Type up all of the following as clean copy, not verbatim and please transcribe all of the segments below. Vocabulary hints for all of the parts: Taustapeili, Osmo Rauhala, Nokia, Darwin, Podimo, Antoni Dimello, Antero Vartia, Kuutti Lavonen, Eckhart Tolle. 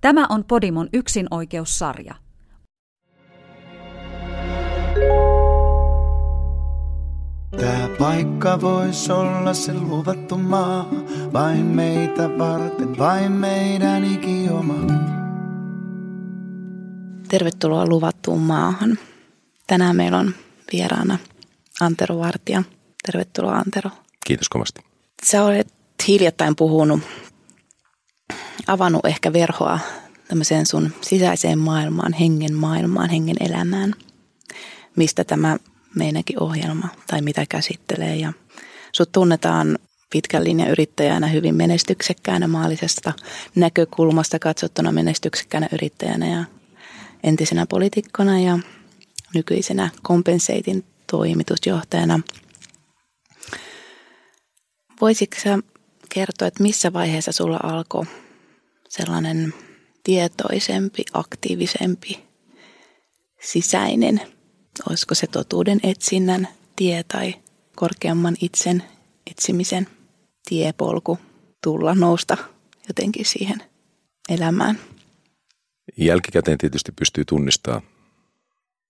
Tämä on Podimon yksinoikeussarja. Tää paikka vois olla se luvattu maa, vain meitä varten, vain meidän ikioma. Tervetuloa luvattuun maahan. Tänään meillä on vieraana Antero Vartia. Tervetuloa Antero. Kiitos kovasti. Sä olet hiljattain avannut ehkä verhoa tämmöiseen sun sisäiseen maailmaan, hengen maailmaan, hengen elämään, mistä tämä meidänkin ohjelma tai mitä käsittelee. Ja sut tunnetaan pitkän linjan yrittäjänä, hyvin menestyksekkäänä, maallisesta näkökulmasta katsottuna menestyksekkäänä yrittäjänä ja entisenä poliitikkona ja nykyisenä Compensatein toimitusjohtajana. Voisitko sä kertoa, että missä vaiheessa sulla alkoi sellainen tietoisempi, aktiivisempi, sisäinen, olisiko se totuuden etsinnän tie tai korkeamman itsen etsimisen tiepolku nousta jotenkin siihen elämään? Jälkikäteen tietysti pystyy tunnistamaan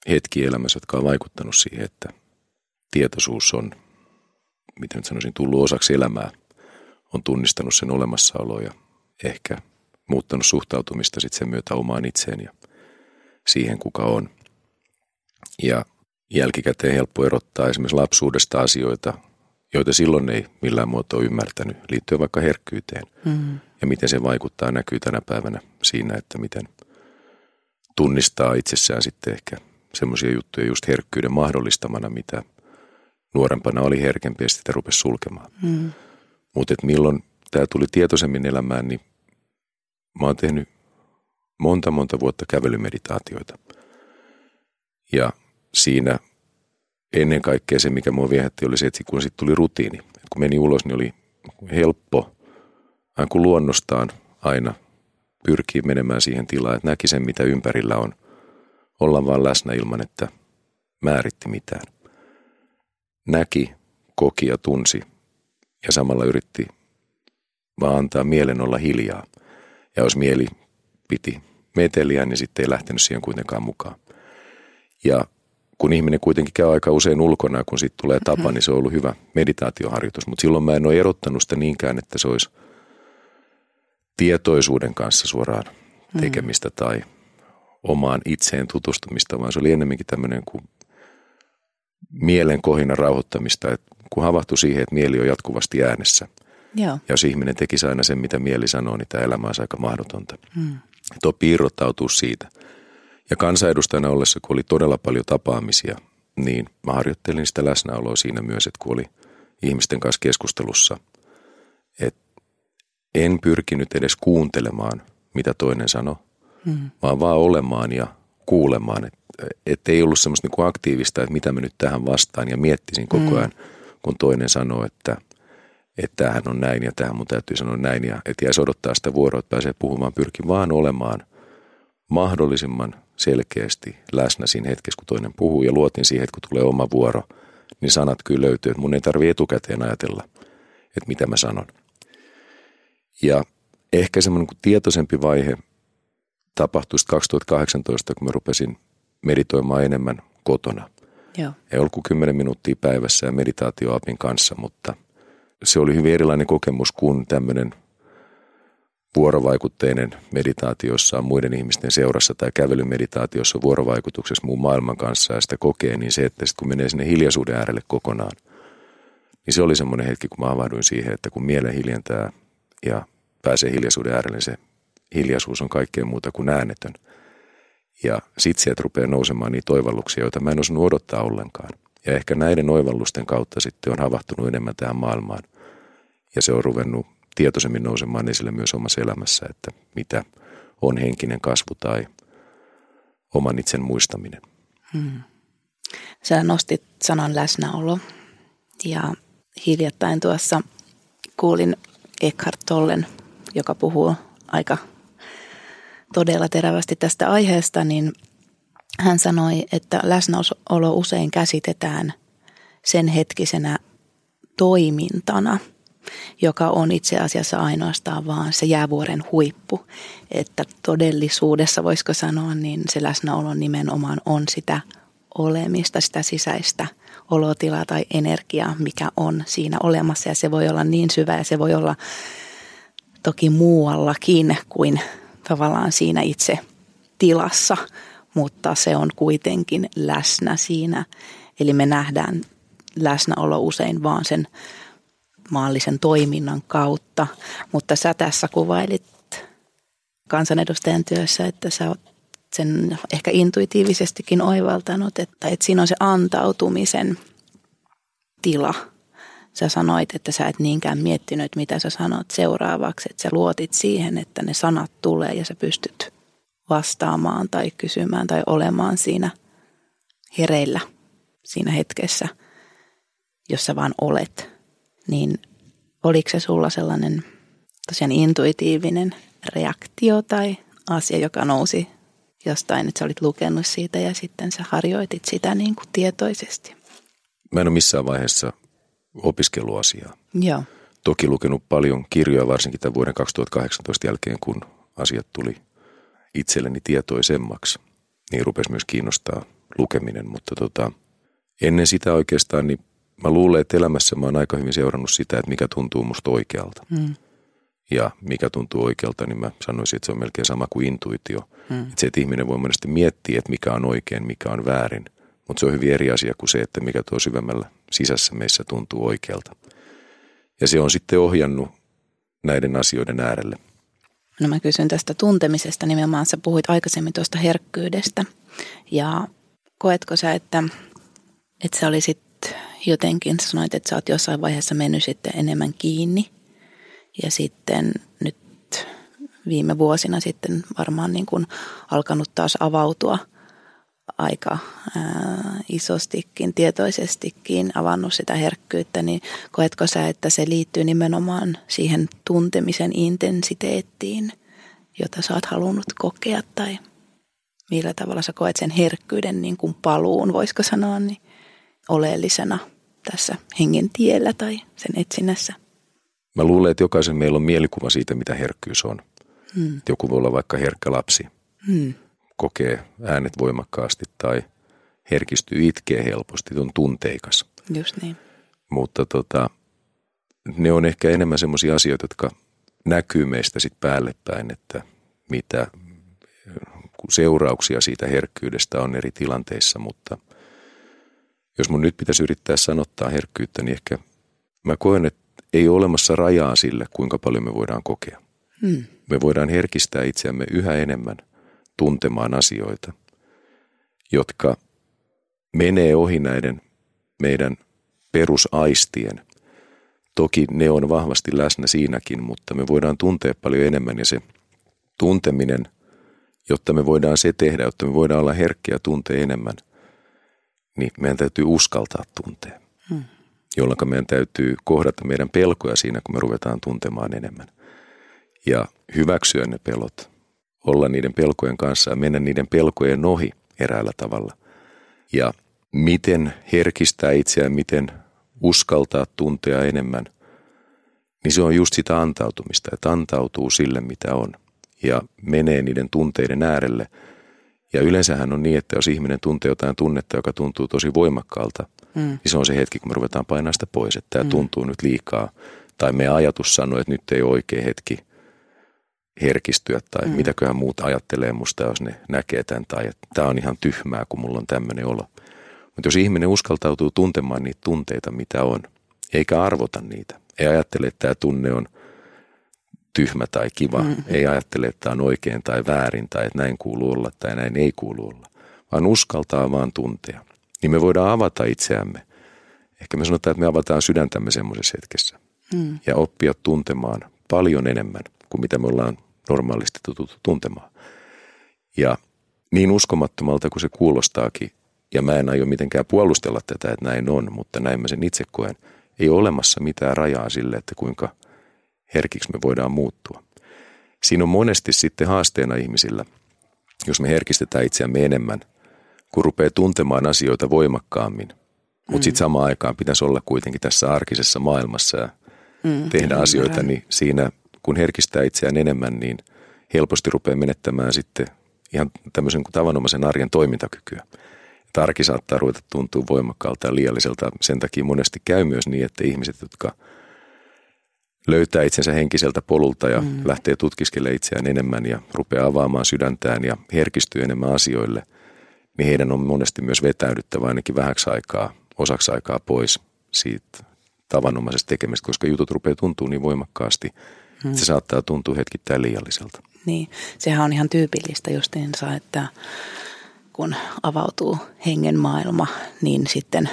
hetkiä elämässä, jotka on vaikuttanut siihen, että tietoisuus on, mitä nyt sanoisin, tullut osaksi elämää, on tunnistanut sen olemassaoloa ja ehkä muuttanut suhtautumista sitten sen myötä omaan itseen ja siihen, kuka on. Ja jälkikäteen helppo erottaa esimerkiksi lapsuudesta asioita, joita silloin ei millään muotoa ymmärtänyt, liittyen vaikka herkkyyteen. Mm. Ja miten se vaikuttaa, näkyy tänä päivänä siinä, että miten tunnistaa itsessään sitten ehkä semmoisia juttuja just herkkyyden mahdollistamana, mitä nuorempana oli herkempi ja sitä rupesi sulkemaan. Mm. Mutta milloin tämä tuli tietoisemmin elämään, niin mä oon tehnyt monta vuotta kävelymeditaatioita. Ja siinä ennen kaikkea se, mikä mua viehätti, oli se, että kun sitten tuli rutiini. Et kun meni ulos, niin oli helppo, aina kun luonnostaan aina pyrkii menemään siihen tilaan, että näki sen, mitä ympärillä on. Ollaan vaan läsnä ilman, että määritti mitään. Näki, koki ja tunsi ja samalla yritti vaan antaa mielen olla hiljaa. Ja jos mieli piti meteliä, niin sitten ei lähtenyt siihen kuitenkaan mukaan. Ja kun ihminen kuitenkin käy aika usein ulkona, kun siitä tulee tapa, niin se on ollut hyvä meditaatioharjoitus. Mutta silloin mä en ole erottanut sitä niinkään, että se olisi tietoisuuden kanssa suoraan tekemistä tai omaan itseen tutustumista, vaan se oli ennemminkin tämmöinen kuin mielen kohinan rauhoittamista, että kun havahtui siihen, että mieli on jatkuvasti äänessä. Joo. Ja jos ihminen tekisi aina sen, mitä mieli sanoo, niin tämä elämä on aika mahdotonta. Tuo piirrottautuu siitä. Ja kansanedustajana ollessa, kun oli todella paljon tapaamisia, niin mä harjoittelin sitä läsnäoloa siinä myös, että kun oli ihmisten kanssa keskustelussa, että en pyrkinyt edes kuuntelemaan, mitä toinen sanoi, vaan olemaan ja kuulemaan. Että ei ollut semmoista niin kuin aktiivista, että mitä mä nyt tähän vastaan ja miettisin koko ajan, kun toinen sanoo, että tämähän on näin ja tähän mun täytyy sanoa näin. Ja et jäisi odottaa sitä vuoroa, että pääsee puhumaan, pyrki vaan olemaan mahdollisimman selkeästi läsnä siinä hetkessä, kun toinen puhuu. Ja luotin siihen, että kun tulee oma vuoro, niin sanat kyllä löytyy. Että mun ei tarvitse etukäteen ajatella, että mitä mä sanon. Ja ehkä semmoinen tietoisempi vaihe tapahtui 2018, kun mä rupesin meditoimaan enemmän kotona. Joo. Ei ollut kuin 10 minuuttia päivässä ja meditaatioaapin kanssa, mutta se oli hyvin erilainen kokemus kuin tämmöinen vuorovaikutteinen meditaatio, jossa on muiden ihmisten seurassa tai kävelymeditaatio, jossa on vuorovaikutuksessa muun maailman kanssa ja sitä kokee, niin se, että kun menee sinne hiljaisuuden äärelle kokonaan, niin se oli semmoinen hetki, kun mä havahduin siihen, että kun mielen hiljentää ja pääsee hiljaisuuden äärelle, niin se hiljaisuus on kaikkea muuta kuin äänetön. Ja sitten sieltä rupeaa nousemaan niitä oivalluksia, joita mä en osannut odottaa ollenkaan. Ja ehkä näiden oivallusten kautta sitten on havahtunut enemmän tähän maailmaan. Ja se on ruvennut tietoisemmin nousemaan esille myös omassa elämässä, että mitä on henkinen kasvu tai oman itsen muistaminen. Sä nostit sanan läsnäolo. Ja hiljattain tuossa kuulin Eckhart Tollen, joka puhuu aika todella terävästi tästä aiheesta, niin hän sanoi, että läsnäolo usein käsitetään sen hetkisenä toimintana, joka on itse asiassa ainoastaan vaan se jäävuoren huippu. Että todellisuudessa, voisiko sanoa, niin se läsnäolo nimenomaan on sitä olemista, sitä sisäistä olotilaa tai energiaa, mikä on siinä olemassa. Ja se voi olla niin syvä ja se voi olla toki muuallakin kuin tavallaan siinä itse tilassa, mutta se on kuitenkin läsnä siinä. Eli me nähdään läsnäolo usein vaan sen maallisen toiminnan kautta, mutta sä tässä kuvailit kansanedustajan työssä, että sä oot sen ehkä intuitiivisestikin oivaltanut, että siinä on se antautumisen tila. Sä sanoit, että sä et niinkään miettinyt, mitä sä sanot seuraavaksi, että sä luotit siihen, että ne sanat tulee ja sä pystyt vastaamaan tai kysymään tai olemaan siinä hereillä siinä hetkessä, jos sä vaan olet. Niin oliko se sulla sellainen tosiaan intuitiivinen reaktio tai asia, joka nousi jostain, että sä olit lukenut siitä ja sitten sä harjoitit sitä niin kuin tietoisesti? Mä en ole missään vaiheessa opiskeluasiaa. Joo. Toki lukenut paljon kirjoja, varsinkin tämän vuoden 2018 jälkeen, kun asiat tuli itselleni tietoisemmaksi, niin rupesi myös kiinnostaa lukeminen. Mutta ennen sitä oikeastaan, niin mä luulen, että elämässä mä oon aika hyvin seurannut sitä, että mikä tuntuu musta oikealta. Mm. Ja mikä tuntuu oikealta, niin mä sanoisin, että se on melkein sama kuin intuitio. Mm. Että se, että ihminen voi monesti miettiä, että mikä on oikein, mikä on väärin. Mutta se on hyvin eri asia kuin se, että mikä tuo syvemmällä sisässä meissä tuntuu oikealta. Ja se on sitten ohjannut näiden asioiden äärelle. No mä kysyn tästä tuntemisesta nimenomaan. Sä puhuit aikaisemmin tuosta herkkyydestä. Ja koetko sä, että sä olisit jotenkin, sä sanoit, että sä oot jossain vaiheessa mennyt sitten enemmän kiinni. Ja sitten nyt viime vuosina sitten varmaan niin kuin alkanut taas avautua aika isostikin, tietoisestikin avannut sitä herkkyyttä, niin koetko sä, että se liittyy nimenomaan siihen tuntemisen intensiteettiin, jota sä oot halunnut kokea, tai millä tavalla sä koet sen herkkyyden niin kuin paluun, voisiko sanoa, niin oleellisena tässä hengen tiellä tai sen etsinnässä? Mä luulen, että jokaisen meillä on mielikuva siitä, mitä herkkyys on. Hmm. Joku voi olla vaikka herkkä lapsi. Hmm. Kokee äänet voimakkaasti tai herkistyy, itkee helposti, on tunteikas. Just niin. Mutta ne on ehkä enemmän semmoisia asioita, jotka näkyy meistä sitten päällepäin, että mitä seurauksia siitä herkkyydestä on eri tilanteissa. Mutta jos mun nyt pitäisi yrittää sanottaa herkkyyttä, niin ehkä mä koen, että ei ole olemassa rajaa sille, kuinka paljon me voidaan kokea. Hmm. Me voidaan herkistää itseämme yhä enemmän tuntemaan asioita, jotka menee ohi näiden meidän perusaistien. Toki ne on vahvasti läsnä siinäkin, mutta me voidaan tuntea paljon enemmän ja se tunteminen, jotta me voidaan se tehdä, jotta me voidaan olla herkkiä ja tuntea enemmän, niin meidän täytyy uskaltaa tuntea, jolloin meidän täytyy kohdata meidän pelkoja siinä, kun me ruvetaan tuntemaan enemmän ja hyväksyä ne pelot. Olla niiden pelkojen kanssa ja mennä niiden pelkojen ohi eräällä tavalla. Ja miten herkistää itseään, miten uskaltaa tuntea enemmän, niin se on just sitä antautumista, että antautuu sille, mitä on. Ja menee niiden tunteiden äärelle. Ja yleensähän on niin, että jos ihminen tuntee jotain tunnetta, joka tuntuu tosi voimakkaalta, niin se on se hetki, kun me ruvetaan painamaan sitä pois, että tämä tuntuu nyt liikaa. Tai meidän ajatus sanoo, että nyt ei ole oikea hetki herkistyä tai mitäköhän muut ajattelee musta, jos ne näkee tämän, tai että tämä on ihan tyhmää, kun mulla on tämmöinen olo. Mutta jos ihminen uskaltautuu tuntemaan niitä tunteita, mitä on, eikä arvota niitä, ei ajattele, että tämä tunne on tyhmä tai kiva, ei ajattele, että tämä on oikein tai väärin, tai että näin kuuluu olla tai näin ei kuulu olla, vaan uskaltaa vaan tuntea. Niin me voidaan avata itseämme. Ehkä me sanotaan, että me avataan sydäntämme semmoisessa hetkessä ja oppia tuntemaan paljon enemmän kuin mitä me ollaan normaalisti tuttu tuntemaan. Ja niin uskomattomalta kuin se kuulostaakin, ja mä en aio mitenkään puolustella tätä, että näin on, mutta näin mä sen itse koen, ei ole olemassa mitään rajaa sille, että kuinka herkiksi me voidaan muuttua. Siinä on monesti sitten haasteena ihmisillä, jos me herkistetään itseämme enemmän, kun rupeaa tuntemaan asioita voimakkaammin, mutta sitten samaan aikaan pitäisi olla kuitenkin tässä arkisessa maailmassa ja tehdä asioita, niin siinä kun herkistää itseään enemmän, niin helposti rupeaa menettämään sitten ihan tämmöisen kuin tavanomaisen arjen toimintakykyä. Että arki saattaa ruveta tuntua voimakkaalta ja liialliselta. Sen takia monesti käy myös niin, että ihmiset, jotka löytää itsensä henkiseltä polulta ja lähtee tutkiskelemaan itseään enemmän ja rupeaa avaamaan sydäntään ja herkistyy enemmän asioille, niin heidän on monesti myös vetäydyttävä ainakin vähäksi aikaa, osaksi aikaa pois siitä tavanomaisesta tekemisestä, koska jutut rupeaa tuntua niin voimakkaasti, että se saattaa tuntua hetkittäin liialliselta. Niin, sehän on ihan tyypillistä justiinsa, että kun avautuu hengen maailma, niin sitten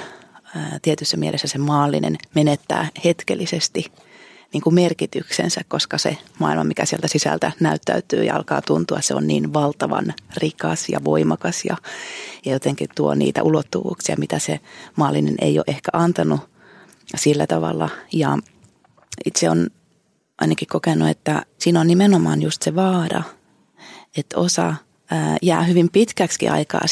tietyssä mielessä se maallinen menettää hetkellisesti niin kuin merkityksensä, koska se maailma, mikä sieltä sisältä näyttäytyy ja alkaa tuntua, se on niin valtavan rikas ja voimakas ja jotenkin tuo niitä ulottuvuuksia, mitä se maallinen ei ole ehkä antanut sillä tavalla. Ja itse on ainakin kokenut, että siinä on nimenomaan just se vaara, että osa jää hyvin pitkäksi aikaa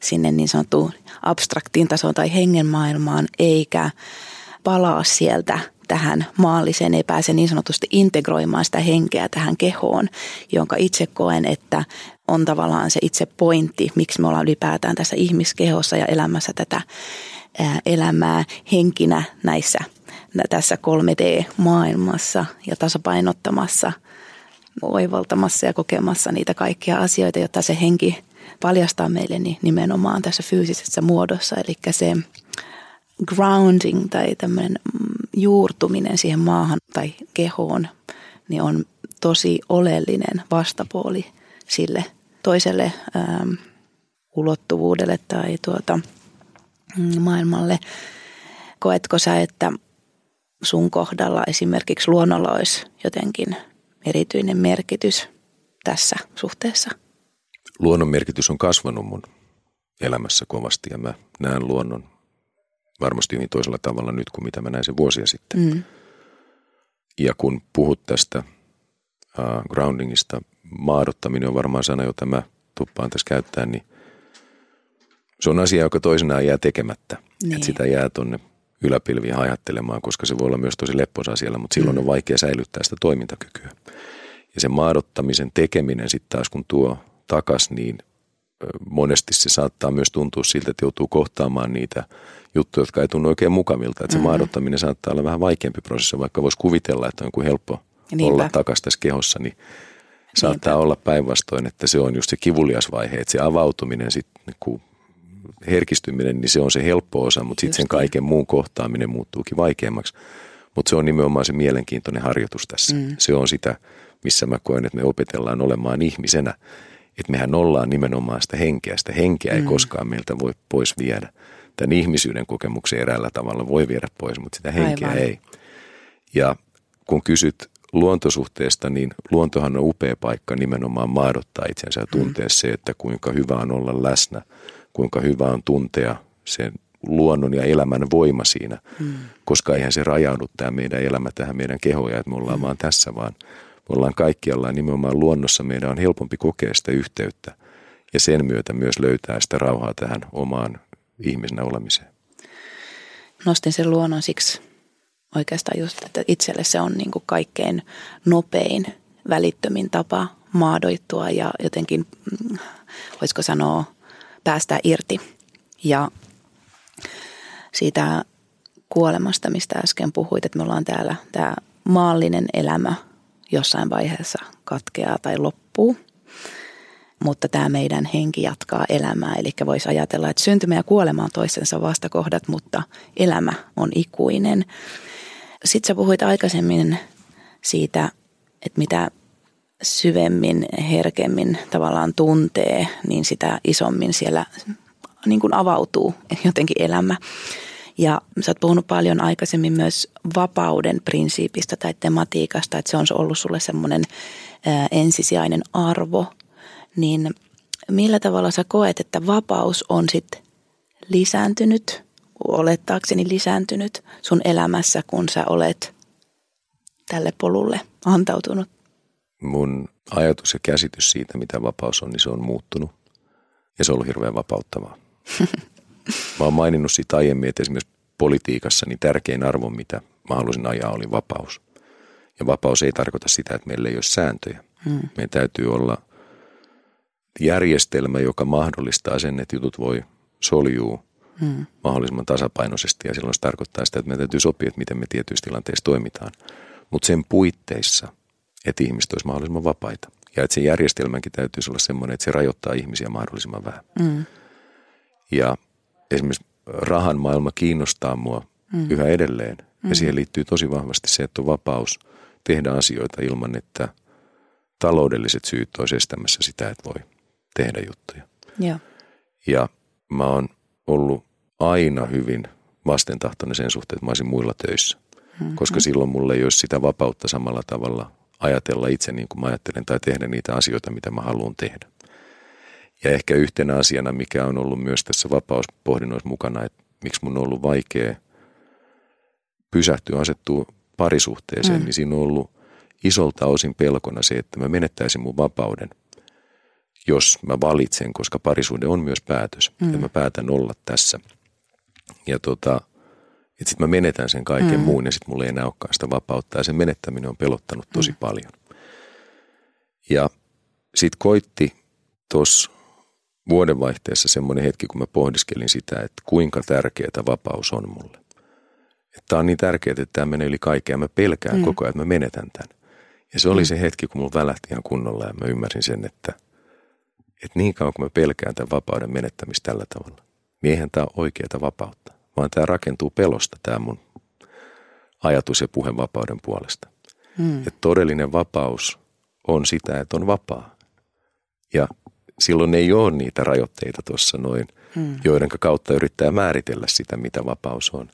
sinne niin sanottuun abstraktiin tasoon tai hengenmaailmaan, eikä palaa sieltä tähän maalliseen, ei pääse niin sanotusti integroimaan sitä henkeä tähän kehoon, jonka itse koen, että on tavallaan se itse pointti, miksi me ollaan ylipäätään tässä ihmiskehossa ja elämässä tätä elämää henkinä tässä 3D-maailmassa ja tasapainottamassa, oivaltamassa ja kokemassa niitä kaikkia asioita, jotta se henki paljastaa meille niin nimenomaan tässä fyysisessä muodossa, eli se grounding tai tämmöinen juurtuminen siihen maahan tai kehoon, niin on tosi oleellinen vastapuoli sille toiselle ulottuvuudelle tai maailmalle. Koetko sä, että sun kohdalla esimerkiksi luonnolla olisi jotenkin erityinen merkitys tässä suhteessa? Luonnon merkitys on kasvanut mun elämässä kovasti ja mä näen luonnon varmasti hyvin toisella tavalla nyt kuin mitä mä näin sen vuosia sitten. Ja kun puhut tästä groundingista, maadottaminen on varmaan sana, jota mä tuppaan tässä käyttää, niin se on asia, joka toisenaan jää tekemättä. Niin. Että sitä jää tonne yläpilviin haihattelemaan, koska se voi olla myös tosi lepposa siellä, mutta silloin on vaikea säilyttää sitä toimintakykyä. Ja se maadottamisen tekeminen sitten taas kun tuo takas, niin monesti se saattaa myös tuntua siltä, että joutuu kohtaamaan niitä juttuja, jotka ei tunnu oikein mukavilta. Että se maadottaminen saattaa olla vähän vaikeampi prosessi, vaikka voisi kuvitella, että on kuin helppo olla takas tässä kehossa, niin saattaa olla päinvastoin, että se on just se kivulias vaihe, että se avautuminen sitten kun herkistyminen, niin se on se helppo osa, mutta sitten sen kaiken muun kohtaaminen muuttuukin vaikeammaksi. Mutta se on nimenomaan se mielenkiintoinen harjoitus tässä. Se on sitä, missä mä koen, että me opetellaan olemaan ihmisenä. Että mehän ollaan nimenomaan sitä henkeä. Sitä henkeä ei koskaan meiltä voi pois viedä. Tämän ihmisyyden kokemuksen eräällä tavalla voi viedä pois, mutta sitä henkeä ei. Ja kun kysyt luontosuhteesta, niin luontohan on upea paikka nimenomaan maadottaa itsensä ja tuntea se, että kuinka hyvä on olla läsnä. Kuinka hyvä on tuntea sen luonnon ja elämän voima siinä, koska eihän se rajaudu tämä meidän elämä tähän meidän kehoon, että me ollaan vaan tässä, vaan me ollaan kaikkialla nimenomaan luonnossa. Meidän on helpompi kokea sitä yhteyttä ja sen myötä myös löytää sitä rauhaa tähän omaan ihmisenä olemiseen. Nostin sen luonnon siksi oikeastaan just, että itselle se on niin kuin kaikkein nopein, välittömin tapa maadoittua ja jotenkin, voisiko sanoa, päästään irti ja siitä kuolemasta, mistä äsken puhuit, että me ollaan täällä, tämä maallinen elämä jossain vaiheessa katkeaa tai loppuu, mutta tämä meidän henki jatkaa elämää. Eli voisi ajatella, että syntymä ja kuolema on toistensa vastakohdat, mutta elämä on ikuinen. Sitten sä puhuit aikaisemmin siitä, että mitä syvemmin, herkemmin tavallaan tuntee, niin sitä isommin siellä niin kuin avautuu jotenkin elämä. Ja sä oot puhunut paljon aikaisemmin myös vapauden prinsiipistä tai tematiikasta, että se on ollut sulle semmoinen ensisijainen arvo. Niin millä tavalla sä koet, että vapaus on sitten lisääntynyt, olettaakseni lisääntynyt sun elämässä, kun sä olet tälle polulle antautunut? Mun ajatus ja käsitys siitä, mitä vapaus on, niin se on muuttunut ja se on ollut hirveän vapauttavaa. Mä oon maininnut siitä aiemmin, että esimerkiksi politiikassa niin tärkein arvo, mitä mä halusin ajaa, oli vapaus. Ja vapaus ei tarkoita sitä, että meillä ei ole sääntöjä. Meidän täytyy olla järjestelmä, joka mahdollistaa sen, että jutut voi soljuu mahdollisimman tasapainoisesti. Ja silloin se tarkoittaa sitä, että meidän täytyy sopia, että miten me tietyissä tilanteissa toimitaan. Mutta sen puitteissa, että ihmiset olisi mahdollisimman vapaita. Ja että sen järjestelmänkin täytyisi olla semmoinen, että se rajoittaa ihmisiä mahdollisimman vähän. Ja esimerkiksi rahan maailma kiinnostaa mua yhä edelleen. Ja siihen liittyy tosi vahvasti se, että on vapaus tehdä asioita ilman, että taloudelliset syyt olisi estämässä sitä, että voi tehdä juttuja. Ja mä oon ollut aina hyvin vastentahtoinen sen suhteen, että mä olisin muilla töissä. Koska silloin mulla ei olisi sitä vapautta samalla tavalla ajatella itse niin kuin mä ajattelen tai tehdä niitä asioita, mitä mä haluan tehdä. Ja ehkä yhtenä asiana, mikä on ollut myös tässä vapauspohdinnoissa mukana, että miksi mun on ollut vaikea pysähtyä asettua parisuhteeseen, niin siinä on ollut isolta osin pelkona se, että mä menettäisin mun vapauden, jos mä valitsen, koska parisuhde on myös päätös, että mä päätän olla tässä. Ja että sitten mä menetän sen kaiken muun ja sitten mulla ei enää olekaan sitä vapautta ja sen menettäminen on pelottanut tosi paljon. Ja sitten koitti tuossa vuodenvaihteessa semmoinen hetki, kun mä pohdiskelin sitä, että kuinka tärkeää vapaus on mulle. Että tämä on niin tärkeää, että tämä menee yli kaikkea. Mä pelkään koko ajan, että mä menetän tämän. Ja se oli se hetki, kun mulla välähti ihan kunnolla ja mä ymmärsin sen, että niin kauan kun mä pelkään tämän vapauden menettämistä tällä tavalla, niin eihän tämä ole oikeaa vapautta. Vaan tämä rakentuu pelosta, tämä mun ajatus ja puheen vapauden puolesta. Että todellinen vapaus on sitä, että on vapaa. Ja silloin ei ole niitä rajoitteita tuossa noin, joiden kautta yrittää määritellä sitä, mitä vapaus on.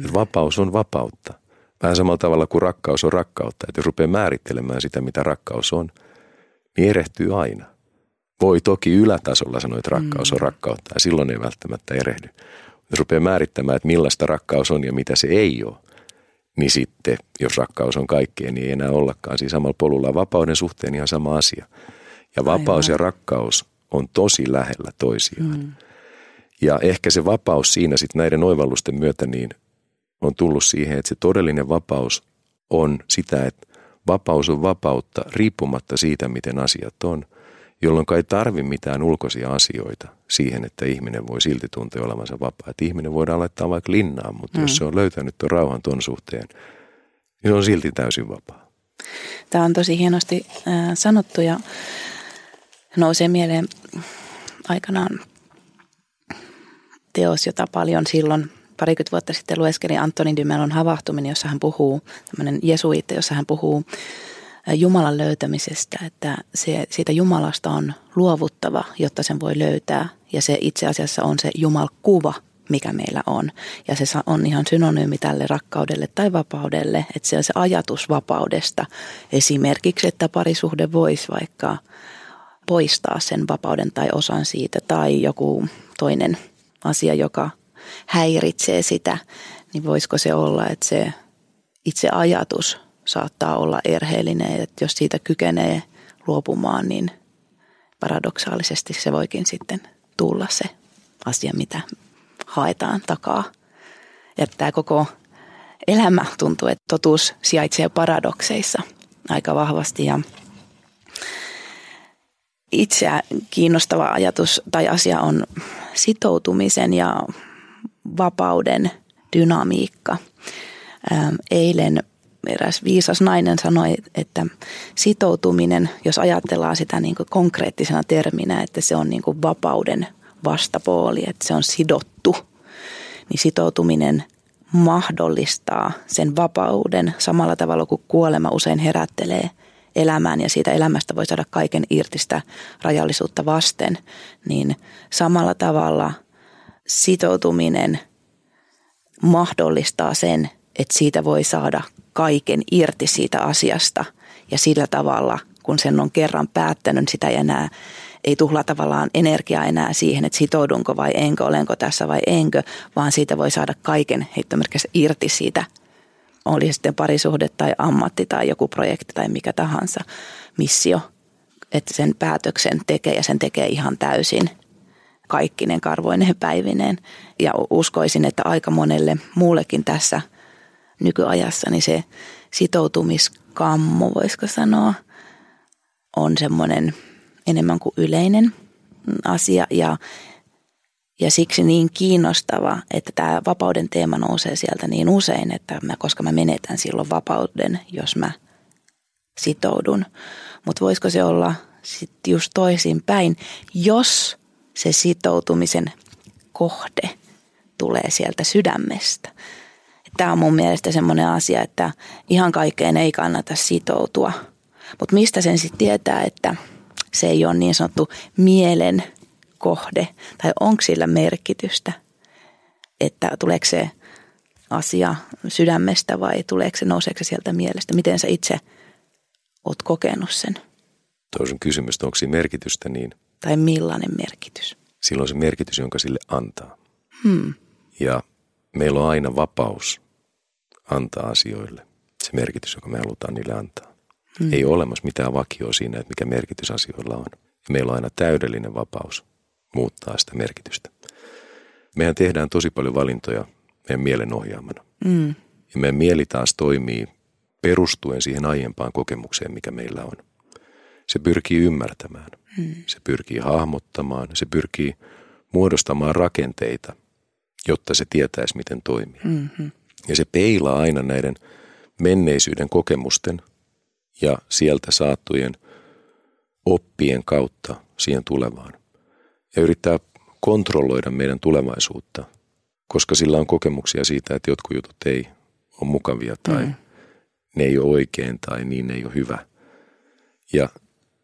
Että vapaus on vapautta. Vähän samalla tavalla kuin rakkaus on rakkautta. Että jos rupeaa määrittelemään sitä, mitä rakkaus on, niin erehtyy aina. Voi toki ylätasolla sanoa, että rakkaus on rakkautta ja silloin ei välttämättä erehdy. Jos rupeaa määrittämään, että millaista rakkaus on ja mitä se ei ole, niin sitten, jos rakkaus on kaikkea, niin ei enää ollakaan siinä samalla polulla. Vapauden suhteen ihan sama asia. Ja vapaus ja rakkaus on tosi lähellä toisiaan. Ja ehkä se vapaus siinä sitten näiden oivallusten myötä niin on tullut siihen, että se todellinen vapaus on sitä, että vapaus on vapautta riippumatta siitä, miten asiat on, jolloin ei tarvi mitään ulkoisia asioita siihen, että ihminen voi silti tuntea olevansa vapaa. Että ihminen voidaan laittaa vaikka linnaan, mutta jos se on löytänyt tuon rauhan ton suhteen, niin se on silti täysin vapaa. Tämä on tosi hienosti sanottu ja nousee mieleen aikanaan teos, jota paljon silloin parikymmentä vuotta sitten lueskelin Antoni Dimellon Havahtuminen, jossa hän puhuu, tämmöinen jesuiitti, jossa hän puhuu Jumalan löytämisestä, että siitä Jumalasta on luovuttava, jotta sen voi löytää. Ja se itse asiassa on se Jumalkuva, mikä meillä on. Ja se on ihan synonyymi tälle rakkaudelle tai vapaudelle. Että se on se ajatus vapaudesta. Esimerkiksi, että parisuhde voisi vaikka poistaa sen vapauden tai osan siitä. Tai joku toinen asia, joka häiritsee sitä. Niin voisiko se olla, että se itse ajatus saattaa olla erheellinen, että jos siitä kykenee luopumaan, niin paradoksaalisesti se voikin sitten tulla se asia, mitä haetaan takaa. Ja tämä koko elämä tuntuu, että totuus sijaitsee paradokseissa aika vahvasti. Ja itseä kiinnostava ajatus tai asia on sitoutumisen ja vapauden dynamiikka. Eilen eräs viisas nainen sanoi, että sitoutuminen, jos ajatellaan sitä niin kuin konkreettisena terminä, että se on niin kuin vapauden vastapuoli, että se on sidottu, niin sitoutuminen mahdollistaa sen vapauden samalla tavalla kuin kuolema usein herättelee elämään ja siitä elämästä voi saada kaiken irti sitä rajallisuutta vasten, niin samalla tavalla sitoutuminen mahdollistaa sen, että siitä voi saada kaiken irti siitä asiasta ja sillä tavalla, kun sen on kerran päättänyt, sitä ei tuhlaa tavallaan energiaa enää siihen, että sitoudunko vai enkö, olenko tässä vai enkö, vaan siitä voi saada kaiken heittomerkissä irti siitä. Oli sitten parisuhde tai ammatti tai joku projekti tai mikä tahansa missio, että sen päätöksen tekee ja sen tekee ihan täysin kaikkinen karvoinen päivineen. Ja uskoisin, että aika monelle muullekin tässä nykyajassa niin se sitoutumiskammo, voisiko sanoa, on semmoinen enemmän kuin yleinen asia ja siksi niin kiinnostava, että tämä vapauden teema nousee sieltä niin usein, että koska mä menetän silloin vapauden, jos mä sitoudun. Mutta voisiko se olla sitten just toisinpäin, jos se sitoutumisen kohde tulee sieltä sydämestä. Tämä on mun mielestä semmoinen asia, että ihan kaikkeen ei kannata sitoutua. Mutta mistä sen sitten tietää, että se ei ole niin sanottu mielen kohde? Tai onko sillä merkitystä, että tuleeko se asia sydämestä vai nouseeko se sieltä mielestä? Miten sä itse oot kokenut sen? Tuo on kysymys, onko siinä merkitystä niin? Tai millainen merkitys? Silloin se merkitys, jonka sille antaa. Ja meillä on aina vapaus antaa asioille se merkitys, joka me halutaan niille antaa. Ei ole olemassa mitään vakioa siinä, että mikä merkitys asioilla on. Ja meillä on aina täydellinen vapaus muuttaa sitä merkitystä. Mehän tehdään tosi paljon valintoja meidän mielen ohjaamana. Ja meidän mieli taas toimii perustuen siihen aiempaan kokemukseen, mikä meillä on. Se pyrkii ymmärtämään, se pyrkii hahmottamaan, se pyrkii muodostamaan rakenteita, jotta se tietäisi, miten toimii. Ja se peilaa aina näiden menneisyyden kokemusten ja sieltä saattujen oppien kautta siihen tulevaan. Ja yrittää kontrolloida meidän tulevaisuutta, koska sillä on kokemuksia siitä, että jotkut jutut ei ole mukavia tai ne ei ole oikein tai niin ei ole hyvä. Ja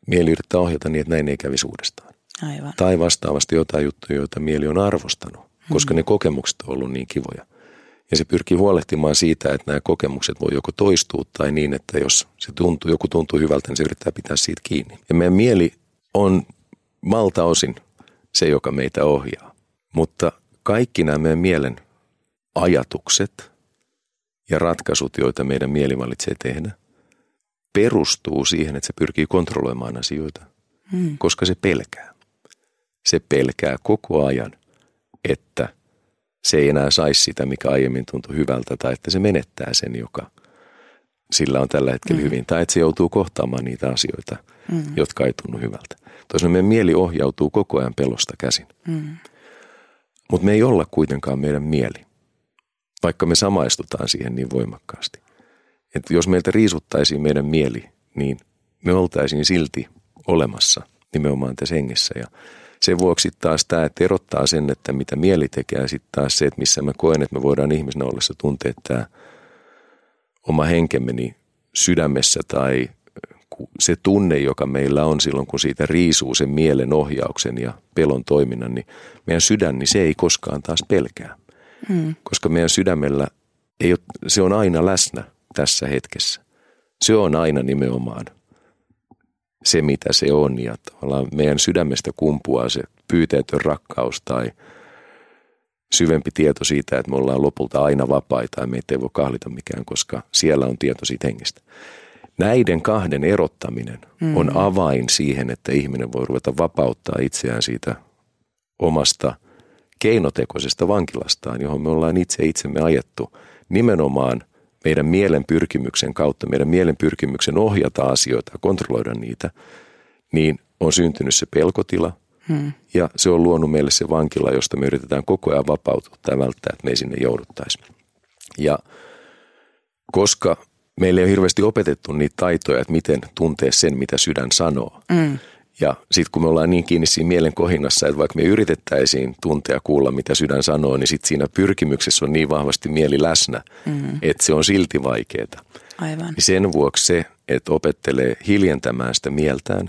mieli yrittää ohjata niin, että näin ei kävisi uudestaan. Aivan. Tai vastaavasti jotain juttuja, joita mieli on arvostanut, koska ne kokemukset on ollut niin kivoja. Ja se pyrkii huolehtimaan siitä, että nämä kokemukset voi joko toistua tai niin, että jos se joku tuntuu hyvältä, niin se yrittää pitää siitä kiinni. Ja meidän mieli on valtaosin se, joka meitä ohjaa. Mutta kaikki nämä meidän mielen ajatukset ja ratkaisut, joita meidän mieli valitsee tehdä, perustuu siihen, että se pyrkii kontrolloimaan asioita, koska se pelkää. Se pelkää koko ajan, että se ei enää saisi sitä, mikä aiemmin tuntui hyvältä, tai että se menettää sen, joka sillä on tällä hetkellä hyvin, tai että se joutuu kohtaamaan niitä asioita, jotka ei tunnu hyvältä. Toisaalta meidän mieli ohjautuu koko ajan pelosta käsin. Mutta me ei olla kuitenkaan meidän mieli, vaikka me samaistutaan siihen niin voimakkaasti. Että jos meiltä riisuttaisiin meidän mieli, niin me oltaisiin silti olemassa nimenomaan tässä hengessä. Ja sen vuoksi taas tämä, että erottaa sen, että mitä mieli tekee, sitten taas se, että missä mä koen, että me voidaan ihmisenä ollessa tuntea, että tämä oma henkemme niin sydämessä tai se tunne, joka meillä on silloin, kun siitä riisuu sen mielen ohjauksen ja pelon toiminnan, niin meidän sydän, niin se ei koskaan taas pelkää. Koska meidän sydämellä, se on aina läsnä tässä hetkessä. Se on aina nimenomaan se, mitä se on. Ja tavallaan meidän sydämestä kumpuaa se pyyteetön rakkaus tai syvempi tieto siitä, että me ollaan lopulta aina vapaita ja meitä ei voi kahlita mikään, koska siellä on tieto siitä hengestä. Näiden kahden erottaminen on avain siihen, että ihminen voi ruveta vapauttaa itseään siitä omasta keinotekoisesta vankilastaan, johon me ollaan itsemme ajettu nimenomaan meidän mielen pyrkimyksen kautta, meidän mielen pyrkimyksen ohjata asioita, kontrolloida niitä, niin on syntynyt se pelkotila ja se on luonut meille se vankila, josta me yritetään koko ajan vapautua tai välttää, että me ei sinne jouduttaisi. Ja koska meillä ei ole hirveästi opetettu niitä taitoja, että miten tuntee sen, mitä sydän sanoo. Ja sitten kun me ollaan niin kiinni siinä mielen kohinnassa, että vaikka me yritettäisiin tuntea kuulla, mitä sydän sanoo, niin sitten siinä pyrkimyksessä on niin vahvasti mieli läsnä, että se on silti vaikeaa. Aivan. Sen vuoksi se, että opettelee hiljentämään sitä mieltään,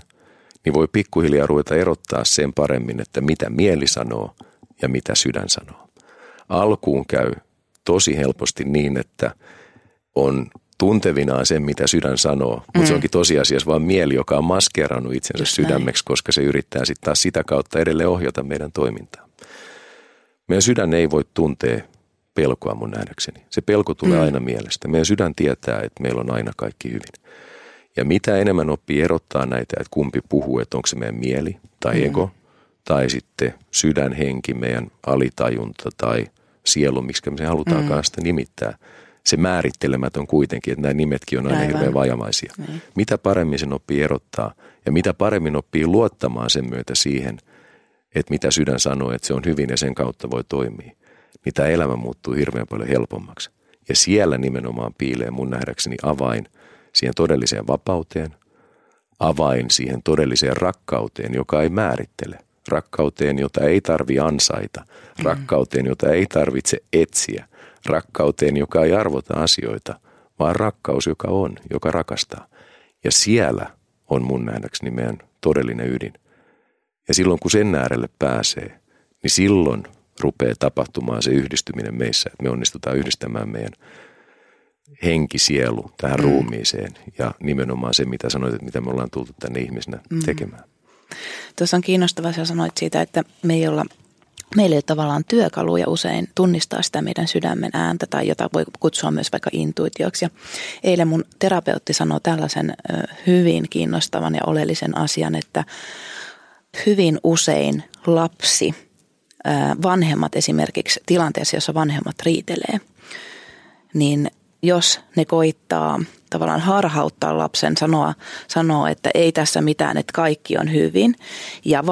niin voi pikkuhiljaa ruveta erottaa sen paremmin, että mitä mieli sanoo ja mitä sydän sanoo. Alkuun käy tosi helposti niin, että on tuntevinaan sen, mitä sydän sanoo, mutta se onkin tosiasiassa vaan mieli, joka on maskeerannut itsensä sydämeksi, koska se yrittää sitten taas sitä kautta edelleen ohjata meidän toimintaa. Meidän sydän ei voi tuntea pelkoa mun nähdäkseni. Se pelko tulee aina mielestä. Meidän sydän tietää, että meillä on aina kaikki hyvin. Ja mitä enemmän oppii erottaa näitä, että kumpi puhuu, että onko se meidän mieli tai ego, tai sitten sydänhenki, meidän alitajunta tai sielu, miksi me sen halutaankaan sitä nimittää, se määrittelemätön kuitenkin, että nämä nimetkin on aina hirveän vajavaisia. Niin. Mitä paremmin sen oppii erottaa ja mitä paremmin oppii luottamaan sen myötä siihen, että mitä sydän sanoo, että se on hyvin ja sen kautta voi toimia, niin tämä elämä muuttuu hirveän paljon helpommaksi. Ja siellä nimenomaan piilee mun nähdäkseni avain siihen todelliseen vapauteen, avain siihen todelliseen rakkauteen, joka ei määrittele. Rakkauteen, jota ei tarvitse ansaita. Rakkauteen, jota ei tarvitse etsiä. Rakkauteen, joka ei arvota asioita, vaan rakkaus, joka on, joka rakastaa. Ja siellä on mun nähdäkseni meidän todellinen ydin. Ja silloin, kun sen äärelle pääsee, niin silloin rupeaa tapahtumaan se yhdistyminen meissä, että me onnistutaan yhdistämään meidän henkisielu tähän ruumiiseen ja nimenomaan se, mitä sanoit, että mitä me ollaan tultu tänne ihmisenä tekemään. Tuossa on kiinnostavaa, sä sanoit siitä, että meillä ei ole tavallaan työkaluja usein tunnistaa sitä meidän sydämen ääntä tai jota voi kutsua myös vaikka intuitioksi. Ja eilen mun terapeutti sanoi tällaisen hyvin kiinnostavan ja oleellisen asian, että hyvin usein lapsi, vanhemmat esimerkiksi tilanteessa, jossa vanhemmat riitelee, niin jos ne koittaa tavallaan harhauttaa lapsen, sanoa, että ei tässä mitään, että kaikki on hyvin. Ja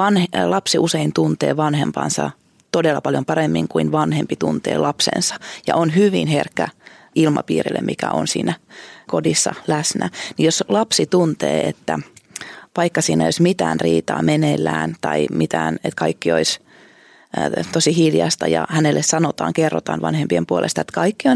lapsi usein tuntee vanhempansa todella paljon paremmin kuin vanhempi tuntee lapsensa. Ja on hyvin herkkä ilmapiirille, mikä on siinä kodissa läsnä. Niin jos lapsi tuntee, että vaikka siinä ei olisi mitään riitaa meneillään tai mitään, että kaikki olisi tosi hiljasta ja hänelle kerrotaan vanhempien puolesta, että kaikki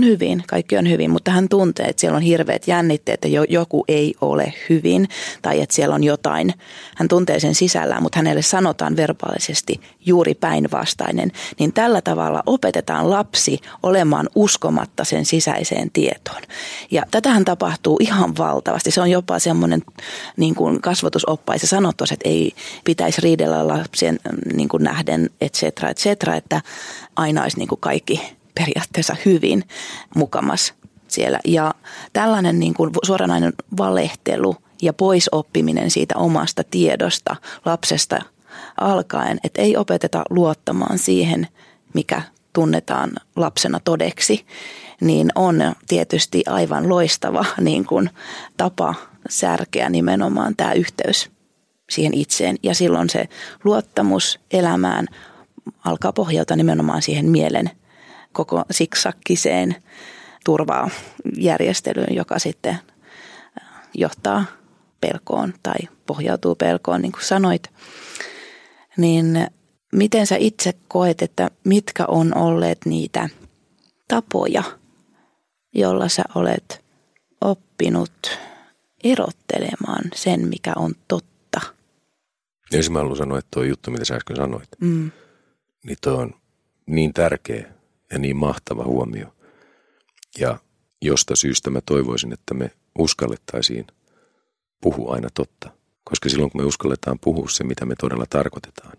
on hyvin, mutta hän tuntee, että siellä on hirveät jännitteet, että joku ei ole hyvin tai että siellä on jotain. Hän tuntee sen sisällään, mutta hänelle sanotaan verbaalisesti juuri päinvastainen, niin tällä tavalla opetetaan lapsi olemaan uskomatta sen sisäiseen tietoon. Ja tätähän tapahtuu ihan valtavasti. Se on jopa semmoinen niin kuin kasvatusoppaissa sanottu, että ei pitäisi riidellä lapsien niin kuin nähden, et cetera, että aina olisi niin kuin kaikki periaatteessa hyvin mukamas siellä. Ja tällainen niin kuin suoranainen valehtelu ja poisoppiminen siitä omasta tiedosta lapsesta alkaen, että ei opeteta luottamaan siihen, mikä tunnetaan lapsena todeksi, niin on tietysti aivan loistava niin kuin tapa särkeä nimenomaan tämä yhteys siihen itseen. Ja silloin se luottamus elämään alkaa pohjauta nimenomaan siihen mielen koko siksakkiseen turvaa järjestelyyn, joka sitten johtaa pelkoon tai pohjautuu pelkoon, niin kuin sanoit. Niin miten sä itse koet, että mitkä on olleet niitä tapoja, jolla sä olet oppinut erottelemaan sen, mikä on totta? Jos mä haluan sanoa, että tuo juttu, mitä sä äsken sanoit, niin tuo on niin tärkeä ja niin mahtava huomio. Ja josta syystä mä toivoisin, että me uskallettaisiin puhua aina totta. Koska silloin kun me uskalletaan puhua se, mitä me todella tarkoitetaan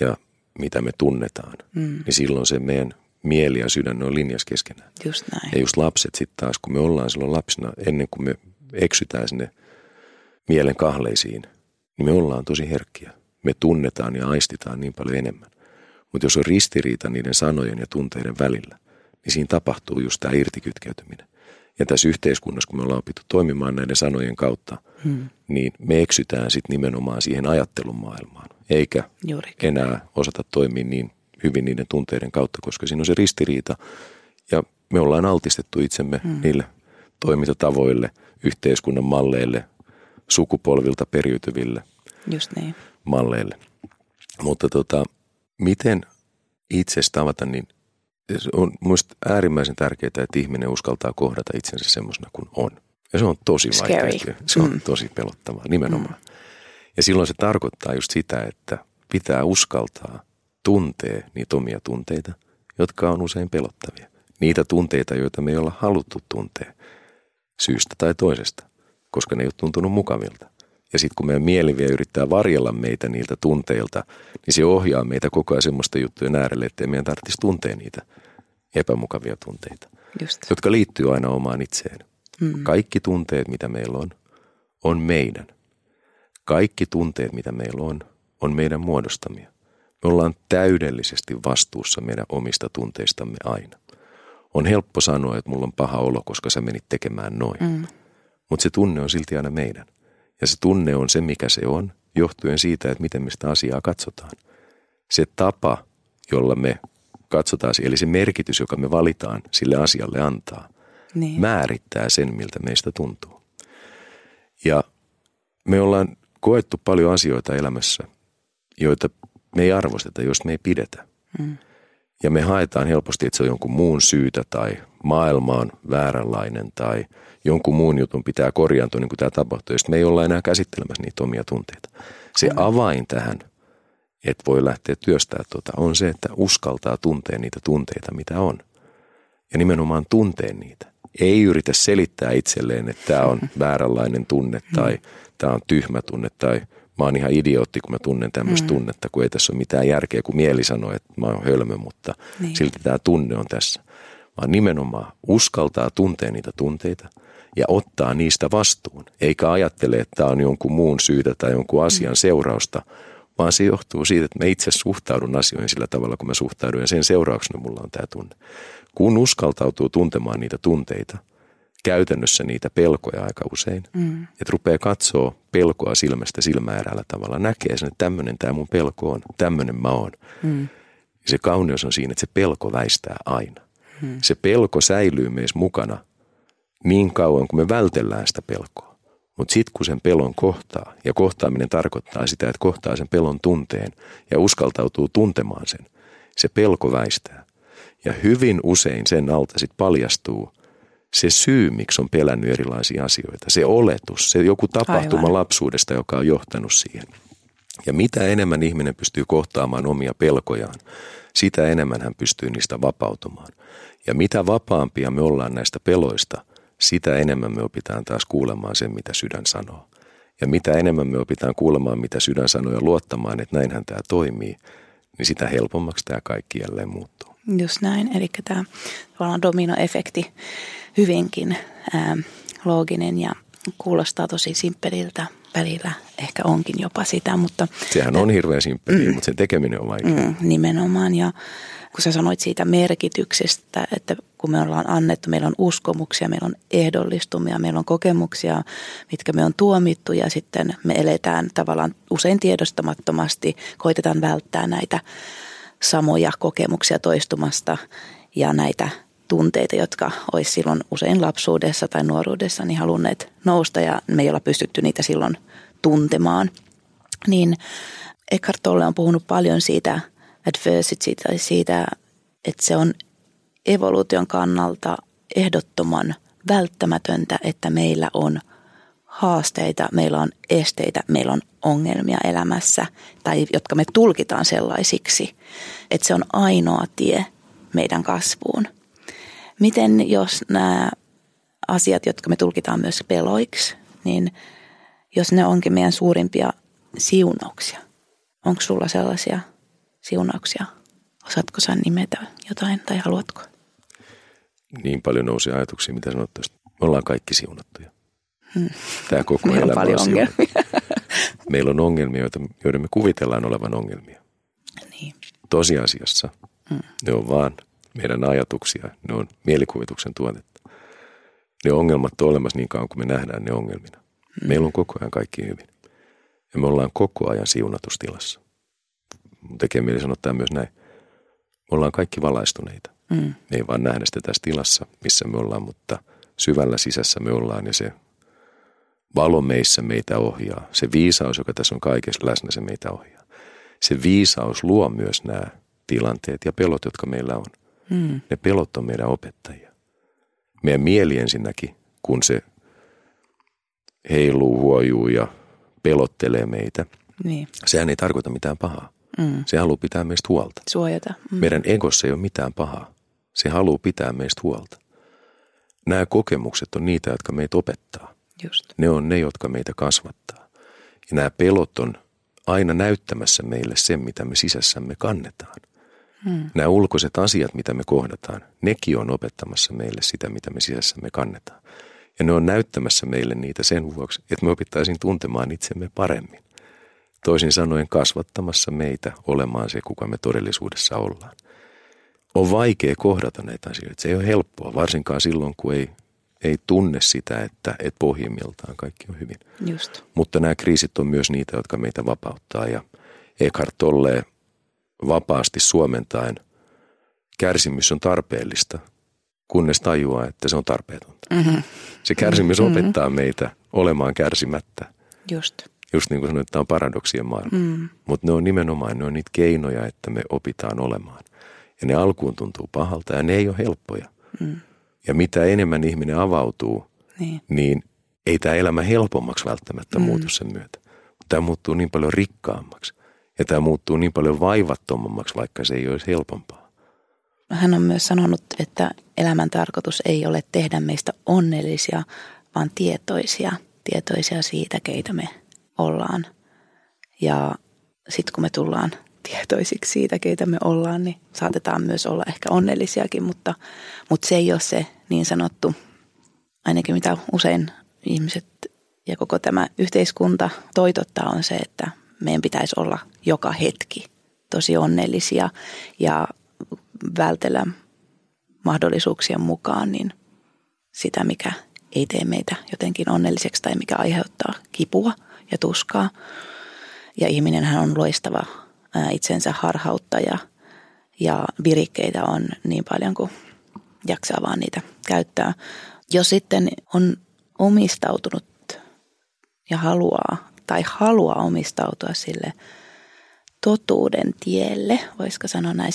ja mitä me tunnetaan, niin silloin se meidän mieli ja sydän on linjassa keskenään. Just näin. Ja just lapset sitten taas, kun me ollaan silloin lapsena, ennen kuin me eksytään sinne mielen kahleisiin, niin me ollaan tosi herkkiä. Me tunnetaan ja aistitaan niin paljon enemmän. Mutta jos on ristiriita niiden sanojen ja tunteiden välillä, niin siinä tapahtuu just tämä irtikytkeytyminen. Ja tässä yhteiskunnassa, kun me ollaan opittu toimimaan näiden sanojen kautta, niin me eksytään sitten nimenomaan siihen ajattelumaailmaan. Eikä enää osata toimia niin hyvin niiden tunteiden kautta, koska siinä on se ristiriita. Ja me ollaan altistettu itsemme niille toimintatavoille, yhteiskunnan malleille, sukupolvilta periytyville malleille. Mutta miten itsestä avata, niin on minusta äärimmäisen tärkeää, että ihminen uskaltaa kohdata itsensä semmoisena kuin on. Ja se on tosi vaikeaa. Se on tosi pelottavaa nimenomaan. Ja silloin se tarkoittaa just sitä, että pitää uskaltaa tuntea niitä omia tunteita, jotka on usein pelottavia. Niitä tunteita, joita me ei olla haluttu tuntea syystä tai toisesta, koska ne ei ole tuntunut mukavilta. Ja sitten kun meidän mieli vielä yrittää varjella meitä niiltä tunteilta, niin se ohjaa meitä koko ajan semmoista juttujen äärelle, ettei meidän tarvitsisi tuntea niitä epämukavia tunteita, jotka liittyy aina omaan itseen. Kaikki tunteet, mitä meillä on meidän. Kaikki tunteet, mitä meillä on meidän muodostamia. Me ollaan täydellisesti vastuussa meidän omista tunteistamme aina. on helppo sanoa, että mulla on paha olo, koska sä menit tekemään noin. Mutta se tunne on silti aina meidän. Ja se tunne on se, mikä se on, johtuen siitä, että miten me sitä asiaa katsotaan. Se tapa, jolla me katsotaan, eli se merkitys, joka me valitaan sille asialle antaa, niin määrittää sen, miltä meistä tuntuu. Ja me ollaan koettu paljon asioita elämässä, joita me ei arvosteta, jos me ei pidetä. Ja me haetaan helposti, että se on jonkun muun syytä tai maailma on vääränlainen tai jonkun muun jutun pitää korjaantua, niin kuin tämä tapahtuu. Ja sitten me ei olla enää käsittelemässä niitä omia tunteita. Se avain tähän, että voi lähteä työstämään on se, että uskaltaa tuntea niitä tunteita, mitä on. Ja nimenomaan tuntee niitä. Ei yritä selittää itselleen, että tämä on vääränlainen tunne tai tämä on tyhmä tunne tai mä oon ihan idiootti, kun mä tunnen tämmöistä tunnetta, kun ei tässä ole mitään järkeä, kun mieli sanoo, että mä oon hölmö, mutta silti tämä tunne on tässä. Vaan nimenomaan uskaltaa tuntea niitä tunteita ja ottaa niistä vastuun, eikä ajattele, että tämä on jonkun muun syytä tai jonkun asian seurausta, vaan se johtuu siitä, että mä itse suhtaudun asioihin sillä tavalla, kun mä suhtaudun ja sen seurauksena mulla on tämä tunne. Kun uskaltautuu tuntemaan niitä tunteita, käytännössä niitä pelkoja aika usein, että rupeaa katsoa pelkoa silmästä silmäeräällä tavalla, näkee sen, että tämmöinen tämä mun pelko on, tämmöinen mä oon. Se kauneus on siinä, että se pelko väistää aina. Se pelko säilyy meissä mukana niin kauan, kun me vältellään sitä pelkoa. Mutta sitten kun sen pelon kohtaa, ja kohtaaminen tarkoittaa sitä, että kohtaa sen pelon tunteen ja uskaltautuu tuntemaan sen, se pelko väistää. Ja hyvin usein sen alta sitten paljastuu se syy, miksi on pelännyt erilaisia asioita. Se oletus, se joku tapahtuma lapsuudesta, joka on johtanut siihen. Ja mitä enemmän ihminen pystyy kohtaamaan omia pelkojaan, sitä enemmän hän pystyy niistä vapautumaan. Ja mitä vapaampia me ollaan näistä peloista, sitä enemmän me opitaan taas kuulemaan sen, mitä sydän sanoo. Ja mitä enemmän me opitaan kuulemaan, mitä sydän sanoo ja luottamaan, että näinhän tämä toimii, niin sitä helpommaksi tämä kaikki jälleen muuttuu. Just näin, eli tämä tavallaan dominoefekti hyvinkin looginen ja kuulostaa tosi simppeliltä. Välillä ehkä onkin jopa sitä, mutta... Sehän on hirveän simppeliä, mutta sen tekeminen on vaikea. Nimenomaan, ja kun sä sanoit siitä merkityksestä, että kun me ollaan annettu, meillä on uskomuksia, meillä on ehdollistumia, meillä on kokemuksia, mitkä me on tuomittu, ja sitten me eletään tavallaan usein tiedostamattomasti, koitetaan välttää näitä samoja kokemuksia toistumasta ja näitä tunteita, jotka olisi silloin usein lapsuudessa tai nuoruudessa niin halunneet nousta ja me ei olla pystytty niitä silloin tuntemaan. Niin Eckhart Tolle on puhunut paljon siitä adversitystä, siitä, että se on evoluution kannalta ehdottoman välttämätöntä, että meillä on haasteita, meillä on esteitä, meillä on ongelmia elämässä tai jotka me tulkitaan sellaisiksi, että se on ainoa tie meidän kasvuun. Miten jos nämä asiat, jotka me tulkitaan myös peloiksi, niin jos ne onkin meidän suurimpia siunauksia, onko sulla sellaisia siunauksia? Osaatko sä nimetä jotain tai haluatko? Niin paljon nousi ajatuksia, mitä sanot tuosta. Me ollaan kaikki siunattuja. Tämä koko elämä on siunattu. Meillä on ongelmia, joiden me kuvitellaan olevan ongelmia. Niin. Tosiasiassa ne on vaan... meidän ajatuksia, ne on mielikuvituksen tuotetta. Ne ongelmat on olemassa niin kauan, kun me nähdään ne ongelmina. Meillä on koko ajan kaikki hyvin. Ja me ollaan koko ajan siunatustilassa. Mun tekee mieli sanoa myös näin. Me ollaan kaikki valaistuneita. Me ei vaan nähdä sitä tässä tilassa, missä me ollaan, mutta syvällä sisässä me ollaan. Ja se valo meissä meitä ohjaa. Se viisaus, joka tässä on kaikessa läsnä, se meitä ohjaa. Se viisaus luo myös nämä tilanteet ja pelot, jotka meillä on. Ne pelot on meidän opettajia. Meidän mieli ensinnäkin, kun se heiluu, huojuu ja pelottelee meitä. Niin. Sehän ei tarkoita mitään pahaa. Se haluaa pitää meistä huolta. Suojata. Meidän egossa ei ole mitään pahaa. Se haluaa pitää meistä huolta. Nämä kokemukset on niitä, jotka meitä opettaa. Just. Ne on ne, jotka meitä kasvattaa. Ja nämä pelot on aina näyttämässä meille sen, mitä me sisässämme kannetaan. Nämä ulkoiset asiat, mitä me kohdataan, nekin on opettamassa meille sitä, mitä me sisässämme kannetaan. Ja ne on näyttämässä meille niitä sen vuoksi, että me opittaisiin tuntemaan itsemme paremmin. Toisin sanoen kasvattamassa meitä olemaan se, kuka me todellisuudessa ollaan. on vaikea kohdata näitä asioita. Se ei ole helppoa, varsinkaan silloin, kun ei tunne sitä, että pohjimmiltaan kaikki on hyvin. Just. Mutta nämä kriisit on myös niitä, jotka meitä vapauttaa. Ja Eckhart Tolle vapaasti suomentaen, kärsimys on tarpeellista, kunnes tajuaa, että se on tarpeetonta. Mm-hmm. Se kärsimys opettaa meitä olemaan kärsimättä. Just niin kuin sanoin, että tämä on paradoksien maailma. Mm. Mutta ne on niitä keinoja, että me opitaan olemaan. Ja ne alkuun tuntuu pahalta ja ne ei ole helppoja. Mm. Ja mitä enemmän ihminen avautuu, niin ei tämä elämä helpommaksi välttämättä muutu sen myötä. Tämä muuttuu niin paljon rikkaammaksi ja tämä muuttuu niin paljon vaivattomammaksi, vaikka se ei olisi helpompaa. Hän on myös sanonut, että elämän tarkoitus ei ole tehdä meistä onnellisia, vaan tietoisia siitä, keitä me ollaan. Ja sitten kun me tullaan tietoisiksi siitä, keitä me ollaan, niin saatetaan myös olla ehkä onnellisiakin, mutta se ei ole se niin sanottu, ainakin mitä usein ihmiset ja koko tämä yhteiskunta toitottaa on se, että meidän pitäisi olla joka hetki tosi onnellisia ja vältellä mahdollisuuksien mukaan niin sitä, mikä ei tee meitä jotenkin onnelliseksi tai mikä aiheuttaa kipua ja tuskaa. Ja ihminenhän on loistava itsensä harhauttaja ja virikkeitä on niin paljon kuin jaksaa vaan niitä käyttää. Jos sitten on omistautunut ja haluaa omistautua sille totuuden tielle, voisiko sanoa näin,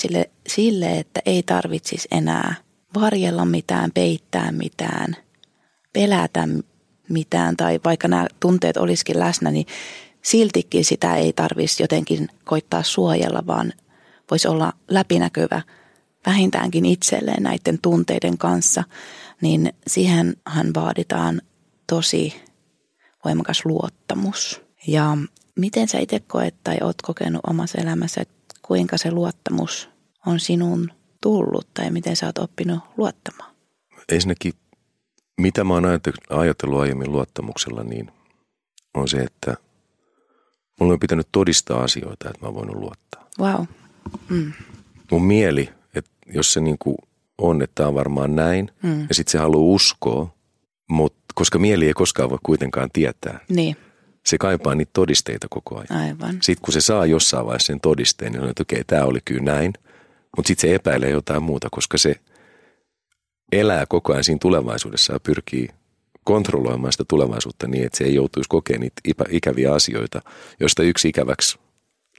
sille, että ei tarvitsisi enää varjella mitään, peittää mitään, pelätä mitään tai vaikka nämä tunteet olisikin läsnä, niin siltikin sitä ei tarvitsisi jotenkin koittaa suojella, vaan voisi olla läpinäkyvä vähintäänkin itselleen näiden tunteiden kanssa, niin siihenhän vaaditaan tosi voimakas luottamus. Ja miten sä itse koet tai oot kokenut omassa elämässä, että kuinka se luottamus on sinun tullut tai miten sä oot oppinut luottamaan? Ensinnäkin, mitä mä oon ajatellut aiemmin luottamuksella, niin on se, että mulla on pitänyt todistaa asioita, että mä oon voinut luottaa. Wow. Mm. Mun mieli, että jos se niin kuin on, että tämä on varmaan näin, ja sitten se haluaa uskoa, mutta koska mieli ei koskaan voi kuitenkaan tietää. Niin. Se kaipaa niitä todisteita koko ajan. Aivan. Sitten kun se saa jossain vaiheessa sen todisteen, niin on, että okei, tämä oli kyllä näin, mutta sitten se epäilee jotain muuta, koska se elää koko ajan siinä tulevaisuudessa ja pyrkii kontrolloimaan sitä tulevaisuutta niin, että se ei joutuisi kokemaan niitä ikäviä asioita, joista yksi ikäväksi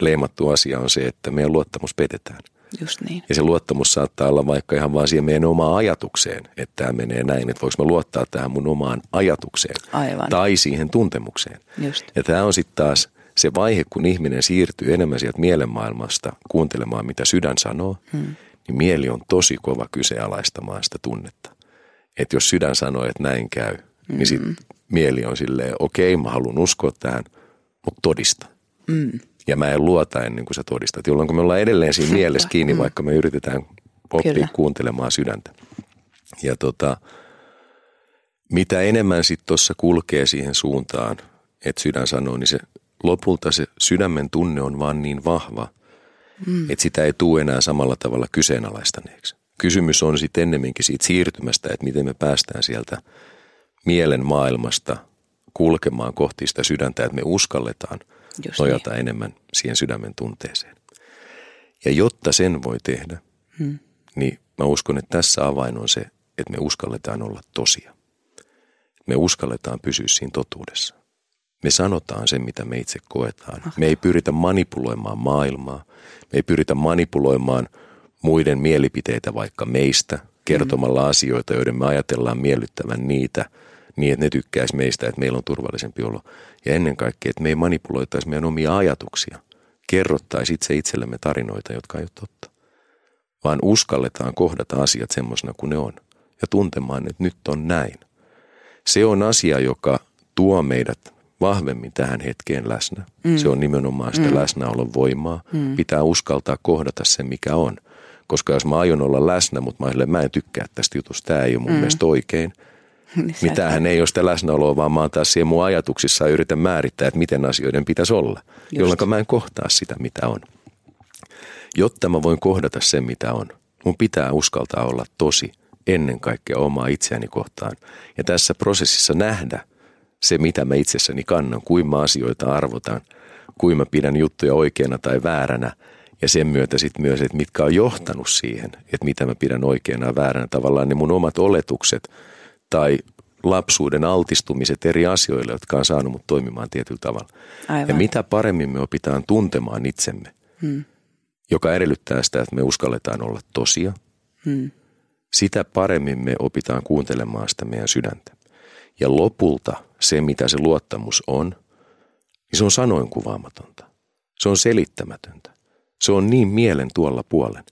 leimattu asia on se, että meidän luottamus petetään. Just niin. Ja se luottamus saattaa olla vaikka ihan vaan siihen meidän omaan ajatukseen, että tämä menee näin, että voiko mä luottaa tähän mun omaan ajatukseen. Aivan. Tai siihen tuntemukseen. Just. Ja tämä on sitten taas se vaihe, kun ihminen siirtyy enemmän sieltä mielenmaailmasta kuuntelemaan, mitä sydän sanoo, niin mieli on tosi kova kyseenalaistamaan sitä tunnetta. Että jos sydän sanoo, että näin käy, niin sitten mieli on silleen, okei, mä haluan uskoa tähän, mutta todista. Ja mä en luota ennen kuin sä todistat, jolloin me ollaan edelleen siinä mielessä kiinni, vaikka me yritetään oppia kuuntelemaan sydäntä. Ja mitä enemmän sitten tuossa kulkee siihen suuntaan, että sydän sanoo, niin se lopulta se sydämen tunne on vaan niin vahva, että sitä ei tule enää samalla tavalla kyseenalaistaneeksi. Kysymys on sitten ennemminkin siitä siirtymästä, että miten me päästään sieltä mielen maailmasta kulkemaan kohti sitä sydäntä, että me uskalletaan nojata enemmän siihen sydämen tunteeseen. Ja jotta sen voi tehdä, niin mä uskon, että tässä avain on se, että me uskalletaan olla tosia. Me uskalletaan pysyä siinä totuudessa. Me sanotaan sen, mitä me itse koetaan. Me ei pyritä manipuloimaan maailmaa. Me ei pyritä manipuloimaan muiden mielipiteitä vaikka meistä, kertomalla asioita, joiden me ajatellaan miellyttävän niitä, niin että ne tykkäisi meistä, että meillä on turvallisempi olo. Ja ennen kaikkea, että me ei manipuloitaisi meidän omia ajatuksia, kerrottaisi itsellemme tarinoita, jotka ei ole totta. Vaan uskalletaan kohdata asiat semmoisena kuin ne on ja tuntemaan, että nyt on näin. Se on asia, joka tuo meidät vahvemmin tähän hetkeen läsnä. Se on nimenomaan sitä läsnäolon voimaa. Pitää uskaltaa kohdata se, mikä on. Koska jos mä aion olla läsnä, mutta mä en tykkää tästä jutusta, tämä ei ole mun mielestä oikein. Niin tämähän ei ole sitä läsnäoloa, vaan mä oon taas siihen mun ajatuksissa ja yritän määrittää, että miten asioiden pitäisi olla. Jolloin mä en kohtaa sitä, mitä on. Jotta mä voin kohdata sen, mitä on, Mun pitää uskaltaa olla tosi ennen kaikkea omaa itseäni kohtaan. Ja tässä prosessissa nähdä se, mitä mä itsessäni kannan, kuinka mä asioita arvotan, kuinka mä pidän juttuja oikeana tai vääränä. Ja sen myötä sitten myös, että mitkä on johtanut siihen, että mitä mä pidän oikeana ja vääränä. Tavallaan ne mun omat oletukset tai lapsuuden altistumiset eri asioille, jotka on saanut mut toimimaan tietyllä tavalla. Aivan. Ja mitä paremmin me opitaan tuntemaan itsemme, joka edellyttää sitä, että me uskalletaan olla tosia, sitä paremmin me opitaan kuuntelemaan sitä meidän sydäntä. Ja lopulta se, mitä se luottamus on, niin se on sanoin kuvaamatonta. Se on selittämätöntä. Se on niin mielen tuolla puolen.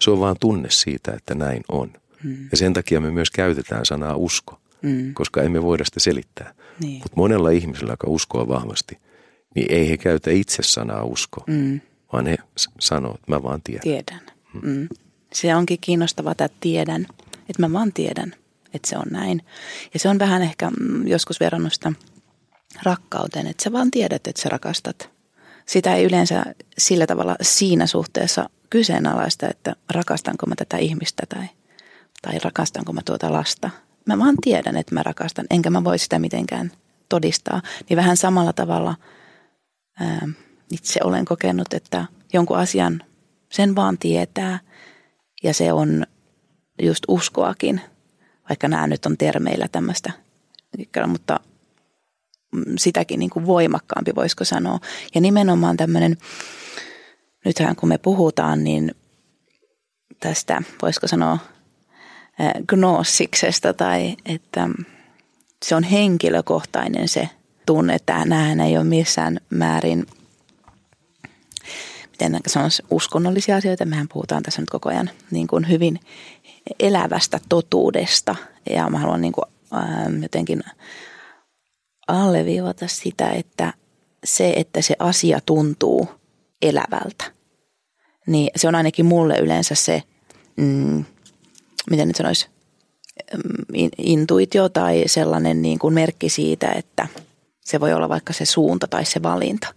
Se on vaan tunne siitä, että näin on. Ja sen takia me myös käytetään sanaa usko, koska emme voida sitä selittää. Niin. Mutta monella ihmisellä, joka uskoo vahvasti, niin ei he käytä itse sanaa usko, vaan he sanoo, että mä vaan tiedän. Se onkin kiinnostavaa tämä tiedän, että mä vaan tiedän, että se on näin. Ja se on vähän ehkä joskus verrannut sitä rakkauteen, että sä vaan tiedät, että sä rakastat. Sitä ei yleensä sillä tavalla siinä suhteessa kyseenalaista, että rakastanko mä tätä ihmistä tai rakastanko mä tuota lasta. Mä vaan tiedän, että mä rakastan, enkä mä voi sitä mitenkään todistaa. Niin vähän samalla tavalla itse olen kokenut, että jonkun asian sen vaan tietää ja se on just uskoakin, vaikka nämä nyt on termeillä tämmöistä, mutta sitäkin niin kuin voimakkaampi, voisiko sanoa. Ja nimenomaan tämmöinen, nythän kun me puhutaan, niin tästä, voisiko sanoa, gnoosiksesta tai että se on henkilökohtainen se tunne, että näähän ei ole missään määrin, miten se on uskonnollisia asioita, mehän puhutaan tässä nyt koko ajan niin kuin hyvin elävästä totuudesta ja mä haluan niin kuin, jotenkin alleviivata sitä, että se asia tuntuu elävältä, niin se on ainakin mulle yleensä se, miten nyt sanoisi, intuitio tai sellainen niin kuin merkki siitä, että se voi olla vaikka se suunta tai se valinta.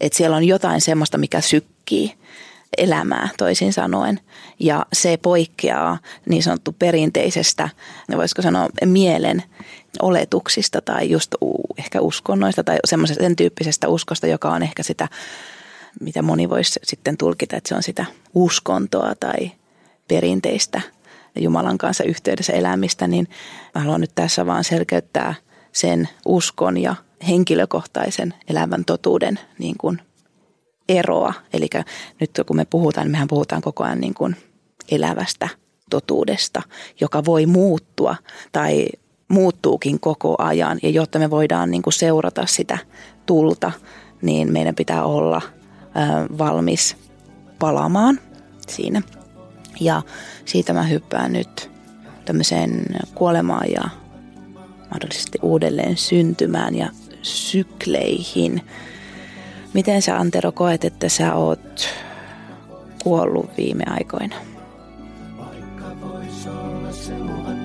Että siellä on jotain semmoista, mikä sykkii elämää toisin sanoen ja se poikkeaa niin sanottu perinteisestä, voisiko sanoa mielen oletuksista tai just ehkä uskonnoista tai semmoisesta sen tyyppisestä uskosta, joka on ehkä sitä, mitä moni voisi sitten tulkita, että se on sitä uskontoa tai perinteistä Jumalan kanssa yhteydessä elämistä, niin mä haluan nyt tässä vaan selkeyttää sen uskon ja henkilökohtaisen elämän totuuden niin kuin eroa. Eli nyt kun me puhutaan, niin mehän puhutaan koko ajan niin kuin elävästä totuudesta, joka voi muuttua tai muuttuukin koko ajan. Ja jotta me voidaan niin kuin seurata sitä tulta, niin meidän pitää olla valmis palaamaan siinä. Ja siitä mä hyppään nyt tämmöiseen kuolemaan ja mahdollisesti uudelleen syntymään ja sykleihin. Miten sä, Antero, koet, että sä oot kuollut viime aikoina? Vaikka vois olla se